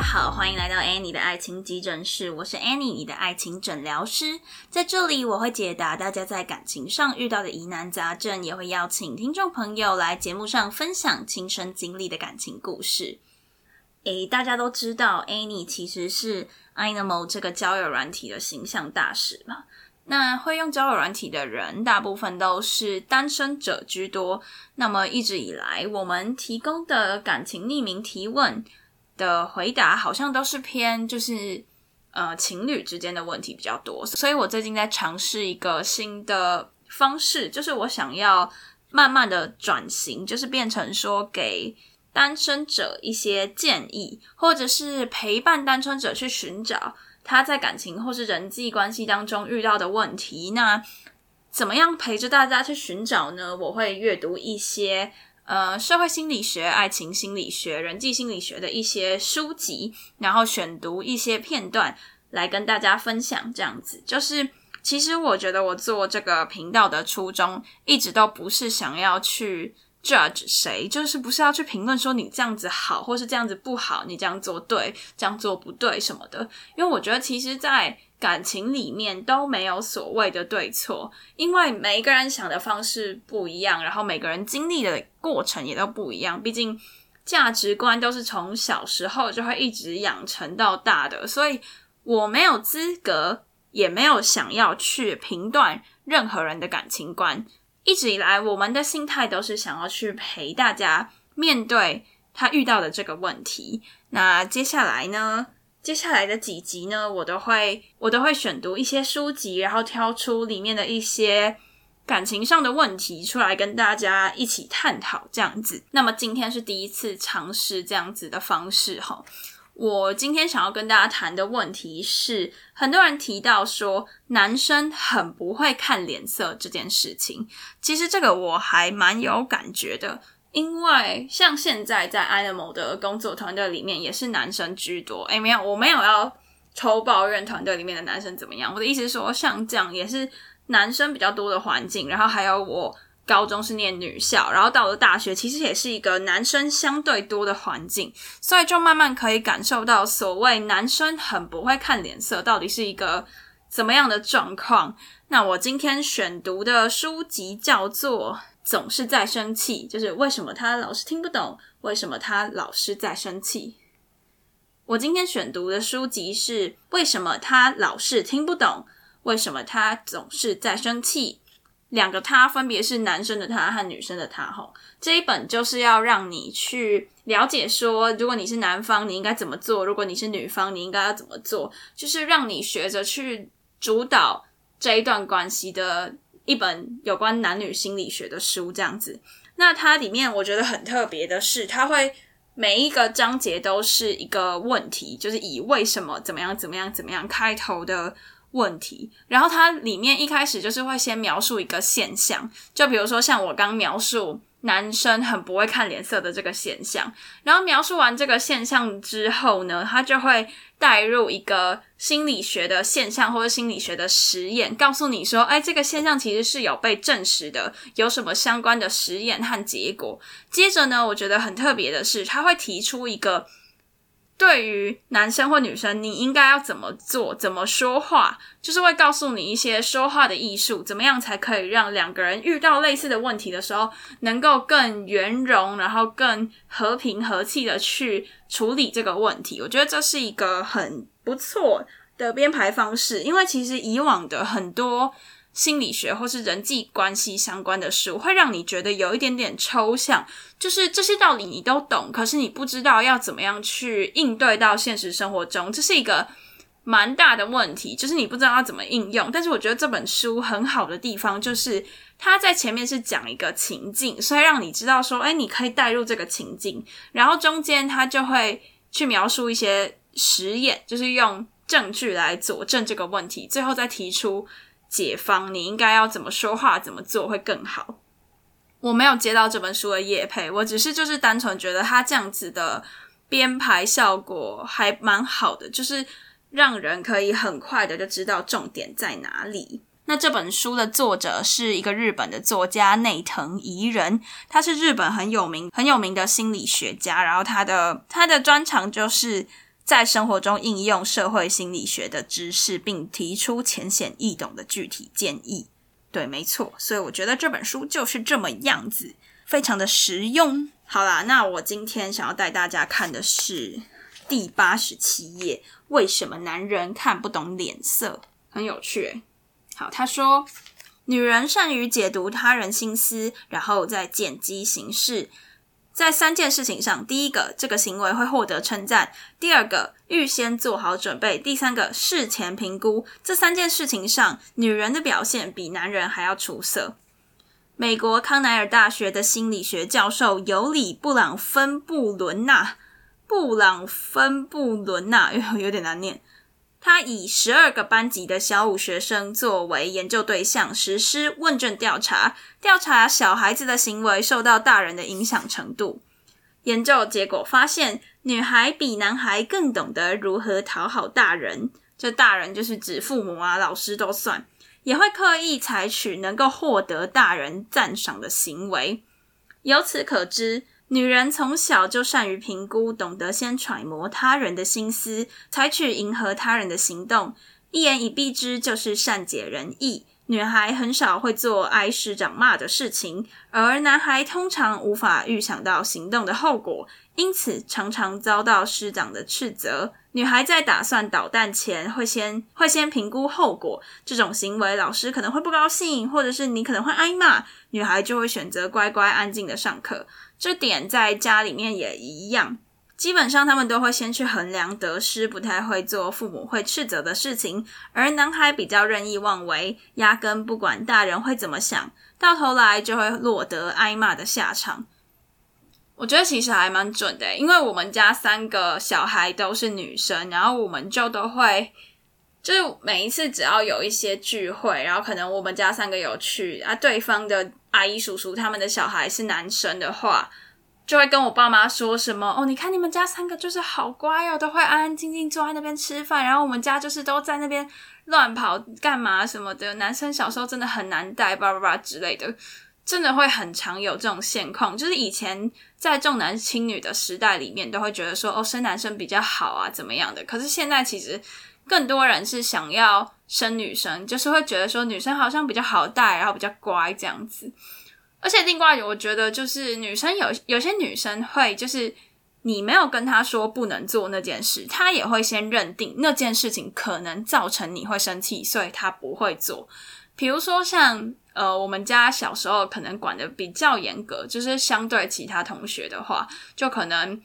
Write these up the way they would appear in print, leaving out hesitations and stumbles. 好，欢迎来到 Annie 的爱情急诊室，我是 Annie， 你的爱情诊疗师。在这里我会解答大家在感情上遇到的疑难杂症，也会邀请听众朋友来节目上分享亲身经历的感情故事。大家都知道 Annie 其实是 Animal 这个交友软体的形象大使嘛。那会用交友软体的人大部分都是单身者居多，那么一直以来我们提供的感情匿名提问的回答好像都是偏就是情侣之间的问题比较多，所以我最近在尝试一个新的方式，就是我想要慢慢的转型，就是变成说给单身者一些建议，或者是陪伴单身者去寻找他在感情或是人际关系当中遇到的问题。那怎么样陪着大家去寻找呢？我会阅读一些社会心理学、爱情心理学、人际心理学的一些书籍，然后选读一些片段来跟大家分享。这样子就是其实我觉得我做这个频道的初衷一直都不是想要去 judge 谁，就是不是要去评论说你这样子好或是这样子不好，你这样做对这样做不对什么的，因为我觉得其实在感情里面都没有所谓的对错，因为每一个人想的方式不一样，然后每个人经历的过程也都不一样，毕竟价值观都是从小时候就会一直养成到大的，所以我没有资格也没有想要去评断任何人的感情观。一直以来我们的心态都是想要去陪大家面对他遇到的这个问题。那接下来的几集呢，我都会选读一些书籍，然后挑出里面的一些感情上的问题出来跟大家一起探讨这样子。那么今天是第一次尝试这样子的方式吼。我今天想要跟大家谈的问题是，很多人提到说男生很不会看脸色这件事情，其实这个我还蛮有感觉的，因为像现在在 Animal 的工作团队里面也是男生居多。没有，我没有要仇抱怨团队里面的男生怎么样，我的意思是说像这样也是男生比较多的环境，然后还有我高中是念女校，然后到了大学其实也是一个男生相对多的环境，所以就慢慢可以感受到所谓男生很不会看脸色到底是一个怎么样的状况。那我今天选读的书籍叫做总是在生气，就是为什么他老是听不懂，为什么他老是在生气。我今天选读的书籍是为什么他老是听不懂，为什么他总是在生气，两个他分别是男生的他和女生的他吼。这一本就是要让你去了解说，如果你是男方你应该怎么做，如果你是女方你应该要怎么做，就是让你学着去主导这一段关系的一本有关男女心理学的书这样子。那它里面我觉得很特别的是，它会每一个章节都是一个问题，就是以为什么怎么样怎么样怎么样开头的问题，然后它里面一开始就是会先描述一个现象，就比如说像我刚描述男生很不会看脸色的这个现象，然后描述完这个现象之后呢，他就会带入一个心理学的现象或者心理学的实验，告诉你说这个现象其实是有被证实的，有什么相关的实验和结果。接着呢，我觉得很特别的是，他会提出一个对于男生或女生你应该要怎么做怎么说话，就是会告诉你一些说话的艺术，怎么样才可以让两个人遇到类似的问题的时候能够更圆融，然后更和平和气的去处理这个问题。我觉得这是一个很不错的编排方式，因为其实以往的很多心理学或是人际关系相关的书会让你觉得有一点点抽象，就是这些道理你都懂，可是你不知道要怎么样去应对到现实生活中，这是一个蛮大的问题，就是你不知道要怎么应用。但是我觉得这本书很好的地方就是它在前面是讲一个情境，所以让你知道说你可以带入这个情境，然后中间它就会去描述一些实验，就是用证据来佐证这个问题，最后再提出解方，你应该要怎么说话怎么做会更好。我没有接到这本书的业配，我只是就是单纯觉得它这样子的编排效果还蛮好的，就是让人可以很快的就知道重点在哪里。那这本书的作者是一个日本的作家内藤宜人，他是日本很有名的心理学家，然后他的专长就是在生活中应用社会心理学的知识，并提出浅显易懂的具体建议。对，没错，所以我觉得这本书就是这么样子，非常的实用。好啦，那我今天想要带大家看的是第87页，为什么男人看不懂脸色，很有趣耶。好，他说女人善于解读他人心思，然后再见机行事。在三件事情上，第一个，这个行为会获得称赞；第二个，预先做好准备；第三个，事前评估。这三件事情上，女人的表现比男人还要出色。美国康奈尔大学的心理学教授尤里·布朗芬布伦纳，有点难念，他以12个班级的小五学生作为研究对象，实施问卷调查，调查小孩子的行为受到大人的影响程度。研究结果发现，女孩比男孩更懂得如何讨好大人，这大人就是指父母啊、老师都算，也会刻意采取能够获得大人赞赏的行为。由此可知，女人从小就善于评估，懂得先揣摩他人的心思，采取迎合他人的行动，一言以蔽之就是善解人意。女孩很少会做挨师长骂的事情，而男孩通常无法预想到行动的后果，因此常常遭到师长的斥责。女孩在打算捣蛋前会先评估后果，这种行为老师可能会不高兴，或者是你可能会挨骂，女孩就会选择乖乖安静的上课。这点在家里面也一样，基本上他们都会先去衡量得失，不太会做父母会斥责的事情，而男孩比较任意妄为，压根不管大人会怎么想，到头来就会落得挨骂的下场。我觉得其实还蛮准的，因为我们家三个小孩都是女生，然后我们就都会，就是每一次只要有一些聚会，然后可能我们家三个有去啊，对方的阿姨叔叔他们的小孩是男生的话，就会跟我爸妈说什么哦，你看你们家三个就是好乖哦，都会安安静静坐在那边吃饭，然后我们家就是都在那边乱跑干嘛什么的，男生小时候真的很难带巴巴巴之类的，真的会很常有这种现况。就是以前在重男轻女的时代里面，都会觉得说哦，生男生比较好啊怎么样的，可是现在其实更多人是想要生女生，就是会觉得说女生好像比较好带，然后比较乖这样子。而且另外我觉得就是女生有些女生会，就是你没有跟她说不能做那件事，她也会先认定那件事情可能造成你会生气，所以她不会做。比如说像我们家小时候可能管得比较严格，就是相对其他同学的话，就可能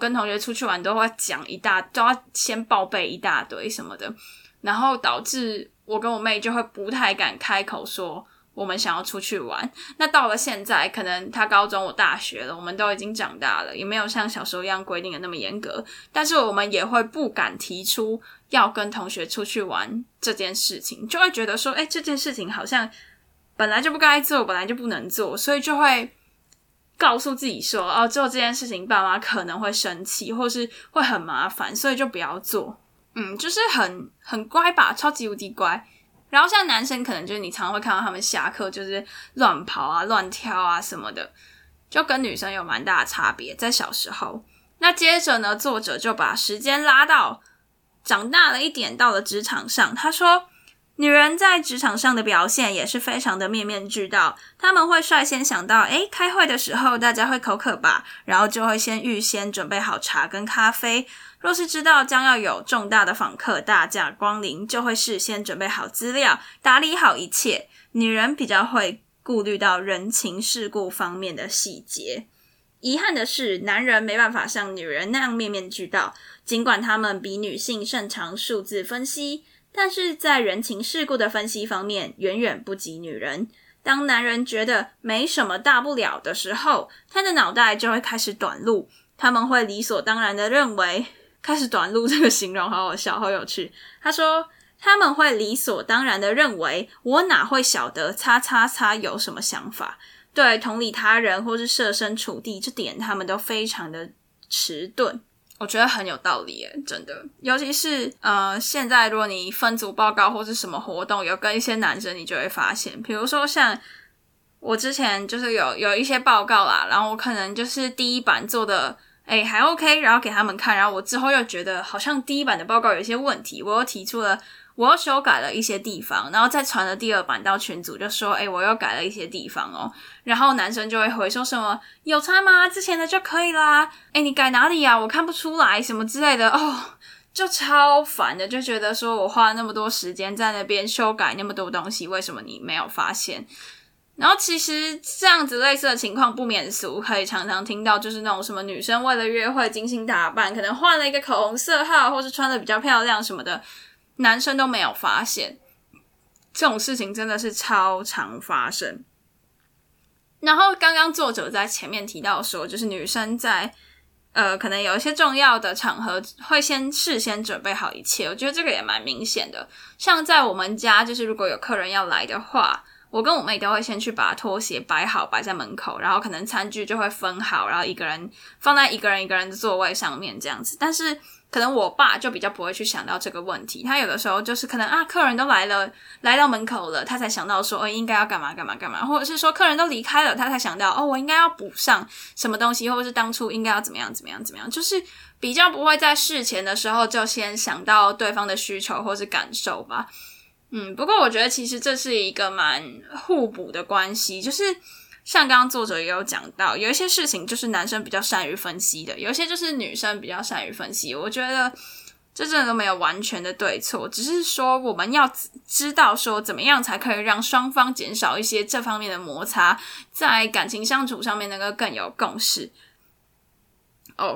跟同学出去玩都要先报备一大堆什么的，然后导致我跟我妹就会不太敢开口说我们想要出去玩。那到了现在，可能她高中我大学了，我们都已经长大了，也没有像小时候一样规定的那么严格，但是我们也会不敢提出要跟同学出去玩这件事情，就会觉得说这件事情好像本来就不该做，本来就不能做，所以就会告诉自己说哦，做这件事情爸妈可能会生气，或是会很麻烦，所以就不要做。就是很乖吧，超级无敌乖。然后像男生可能就是你常常会看到他们下课就是乱跑啊、乱跳啊什么的，就跟女生有蛮大的差别，在小时候。那接着呢，作者就把时间拉到长大了一点，到了职场上，他说女人在职场上的表现也是非常的面面俱到，他们会率先想到开会的时候大家会口渴吧，然后就会先预先准备好茶跟咖啡，若是知道将要有重大的访客大驾光临，就会事先准备好资料，打理好一切。女人比较会顾虑到人情世故方面的细节。遗憾的是，男人没办法像女人那样面面俱到，尽管他们比女性擅长数字分析，但是在人情世故的分析方面远远不及女人。当男人觉得没什么大不了的时候，他的脑袋就会开始短路，他们会理所当然的认为，开始短路这个形容好好笑，好有趣。他说他们会理所当然的认为，我哪会晓得XXX有什么想法。对同理他人或是设身处地，这点他们都非常的迟钝。我觉得很有道理耶，真的。尤其是现在如果你分组报告或是什么活动有跟一些男生，你就会发现，比如说像我之前就是有一些报告啦，然后我可能就是第一版做的还 OK， 然后给他们看，然后我之后又觉得好像第一版的报告有一些问题，我又提出了，我又修改了一些地方，然后再传了第二版到群组，就说我又改了一些地方哦。然后男生就会回说什么有差吗？之前的就可以啦，你改哪里啊？我看不出来什么之类的哦，就超烦的，就觉得说我花了那么多时间在那边修改那么多东西，为什么你没有发现？然后其实这样子类似的情况不免俗，可以常常听到，就是那种什么女生为了约会精心打扮，可能换了一个口红色号，或是穿的比较漂亮什么的，男生都没有发现。这种事情真的是超常发生。然后刚刚作者在前面提到说，就是女生在可能有一些重要的场合会事先准备好一切，我觉得这个也蛮明显的。像在我们家，就是如果有客人要来的话，我跟我妹都会先去把拖鞋摆好，摆在门口，然后可能餐具就会分好，然后一个人放在一个人的座位上面这样子。但是可能我爸就比较不会去想到这个问题，他有的时候就是可能客人都来到门口了，他才想到说应该要干嘛干嘛干嘛，或者是说客人都离开了，他才想到我应该要补上什么东西，或者是当初应该要怎么样怎么样怎么样，就是比较不会在事前的时候就先想到对方的需求或是感受吧。不过我觉得其实这是一个蛮互补的关系，就是像刚刚作者也有讲到，有一些事情就是男生比较善于分析的，有一些就是女生比较善于分析。我觉得这真的都没有完全的对错，只是说我们要知道说怎么样才可以让双方减少一些这方面的摩擦，在感情相处上面能够更有共识。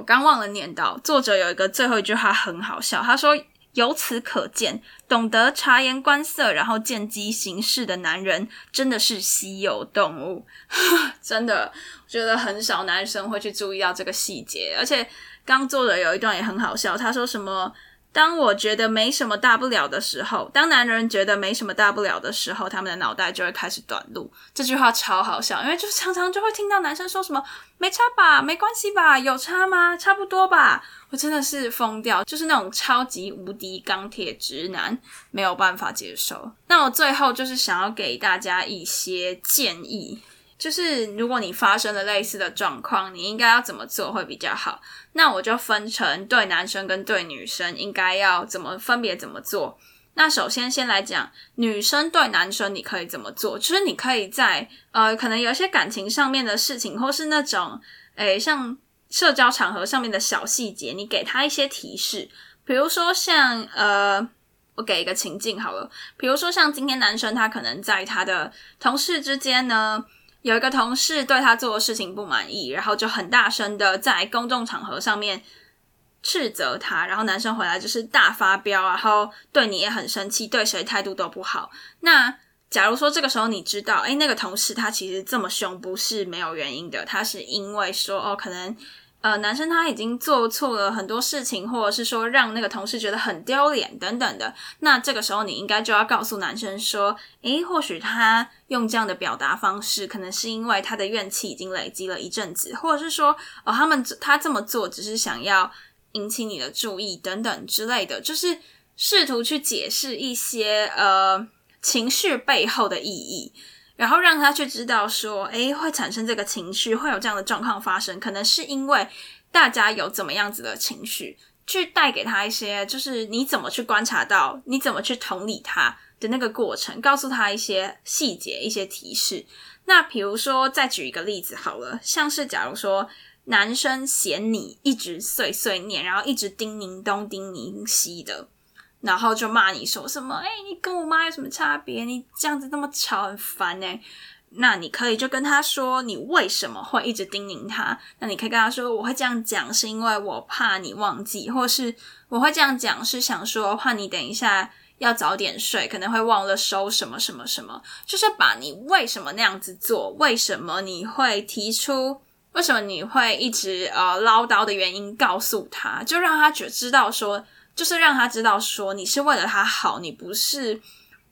刚忘了念到，作者有一个最后一句话很好笑，他说由此可见，懂得察言观色然后见机行事的男人真的是稀有动物。真的，我觉得很少男生会去注意到这个细节。而且刚作者有一段也很好笑，他说什么当我觉得没什么大不了的时候，当男人觉得没什么大不了的时候，他们的脑袋就会开始短路。这句话超好笑，因为就是常常就会听到男生说什么没差吧，没关系吧，有差吗，差不多吧。我真的是疯掉，就是那种超级无敌钢铁直男，没有办法接受。那我最后就是想要给大家一些建议，就是如果你发生了类似的状况，你应该要怎么做会比较好。那我就分成对男生跟对女生应该要分别怎么做。那首先先来讲女生对男生你可以怎么做，就是你可以在可能有一些感情上面的事情，或是那种像社交场合上面的小细节，你给他一些提示。比如说像我给一个情境好了，比如说像今天男生他可能在他的同事之间呢，有一个同事对他做的事情不满意，然后就很大声的在公众场合上面斥责他，然后男生回来就是大发飙，然后对你也很生气，对谁态度都不好。那假如说这个时候你知道那个同事他其实这么凶不是没有原因的，他是因为说可能男生他已经做错了很多事情，或者是说让那个同事觉得很丢脸等等的，那这个时候你应该就要告诉男生说或许他用这样的表达方式可能是因为他的怨气已经累积了一阵子，或者是说他这么做只是想要引起你的注意等等之类的，就是试图去解释一些情绪背后的意义，然后让他去知道说会产生这个情绪，会有这样的状况发生，可能是因为大家有怎么样子的情绪，去带给他一些就是你怎么去观察到，你怎么去同理他的那个过程，告诉他一些细节，一些提示。那比如说再举一个例子好了，像是假如说男生嫌你一直碎碎念，然后一直叮咛东叮咛西的，然后就骂你说什么你跟我妈有什么差别，你这样子那么吵很烦那你可以就跟他说你为什么会一直叮咛他，那你可以跟他说我会这样讲是因为我怕你忘记，或是我会这样讲是想说怕你等一下要早点睡，可能会忘了收什么什么什么，就是把你为什么那样子做，为什么你会提出，为什么你会一直唠叨的原因告诉他，就让他知道说，就是让他知道说你是为了他好，你不是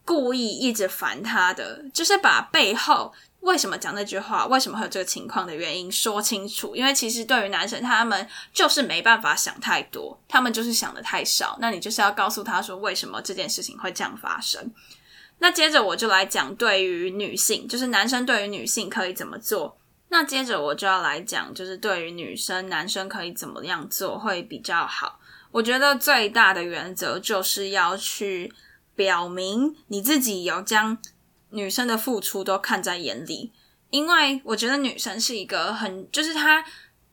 故意一直烦他的，就是把背后为什么讲那句话，为什么会有这个情况的原因说清楚，因为其实对于男生他们就是没办法想太多，他们就是想得太少，那你就是要告诉他说为什么这件事情会这样发生。那接着我就来讲对于女性，就是男生对于女性可以怎么做，那接着我就要来讲就是对于女生男生可以怎么样做会比较好。我觉得最大的原则就是要去表明你自己有将女生的付出都看在眼里，因为我觉得女生是一个很，就是她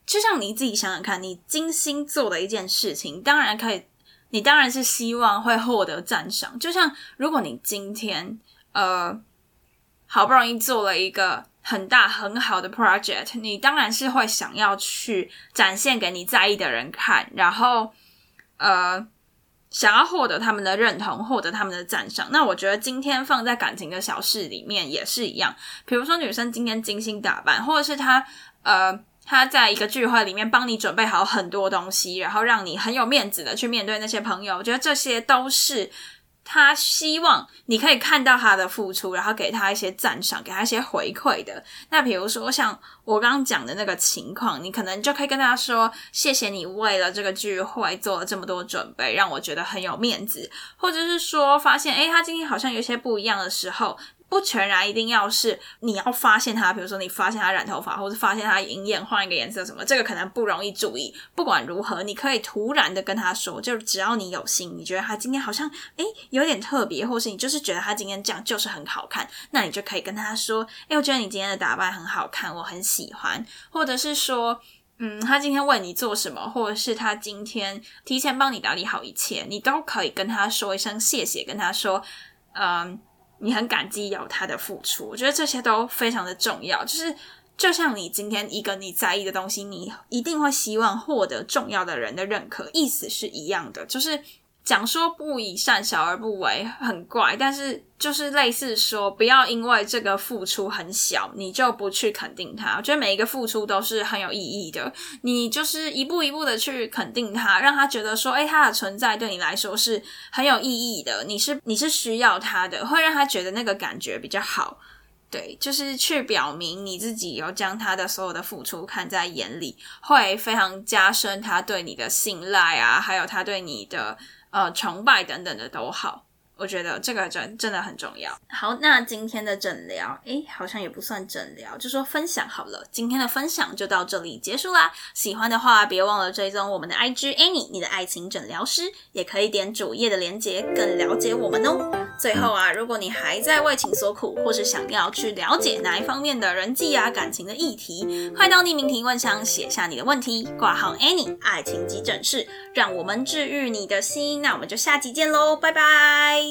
就像你自己想想看，你精心做的一件事情，当然可以，你当然是希望会获得赞赏。就像如果你今天好不容易做了一个很大很好的 project， 你当然是会想要去展现给你在意的人看，然后想要获得他们的认同，获得他们的赞赏。那我觉得今天放在感情的小事里面也是一样，比如说女生今天精心打扮，或者是她在一个聚会里面帮你准备好很多东西，然后让你很有面子的去面对那些朋友，我觉得这些都是她希望你可以看到她的付出，然后给她一些赞赏，给她一些回馈的。那比如说像我刚刚讲的那个情况，你可能就可以跟她说，谢谢你为了这个聚会做了这么多准备，让我觉得很有面子。或者是说发现她今天好像有些不一样的时候，不全然一定要是你要发现她，比如说你发现她染头发，或是发现她隐眼换一个颜色什么，这个可能不容易注意。不管如何，你可以突然的跟她说，就只要你有心，你觉得她今天好像有点特别，或是你就是觉得她今天这样就是很好看，那你就可以跟她说，我觉得你今天的打扮很好看，我很喜欢。或者是说他今天为你做什么，或者是他今天提前帮你打理好一切，你都可以跟他说一声谢谢，跟他说你很感激有他的付出。我觉得这些都非常的重要，就是就像你今天一个你在意的东西，你一定会希望获得重要的人的认可，意思是一样的。就是讲说不以善小而不为很怪，但是就是类似说不要因为这个付出很小你就不去肯定它。我觉得每一个付出都是很有意义的，你就是一步一步的去肯定它，让它觉得说它的存在对你来说是很有意义的，你是需要它的，会让它觉得那个感觉比较好。对，就是去表明你自己有将他的所有的付出看在眼里，会非常加深他对你的信赖啊，还有他对你的崇拜等等的都好。我觉得这个真的很重要。好，那今天的诊疗好像也不算诊疗，就说分享好了。今天的分享就到这里结束啦，喜欢的话别忘了追踪我们的 IG Annie 你的爱情诊疗师，也可以点主页的连结更了解我们哦。最后如果你还在为情所苦，或是想要去了解哪一方面的人际感情的议题，快到匿名提问箱写下你的问题，挂号 Annie 爱情急诊室，让我们治愈你的心。那我们就下集见咯，拜拜。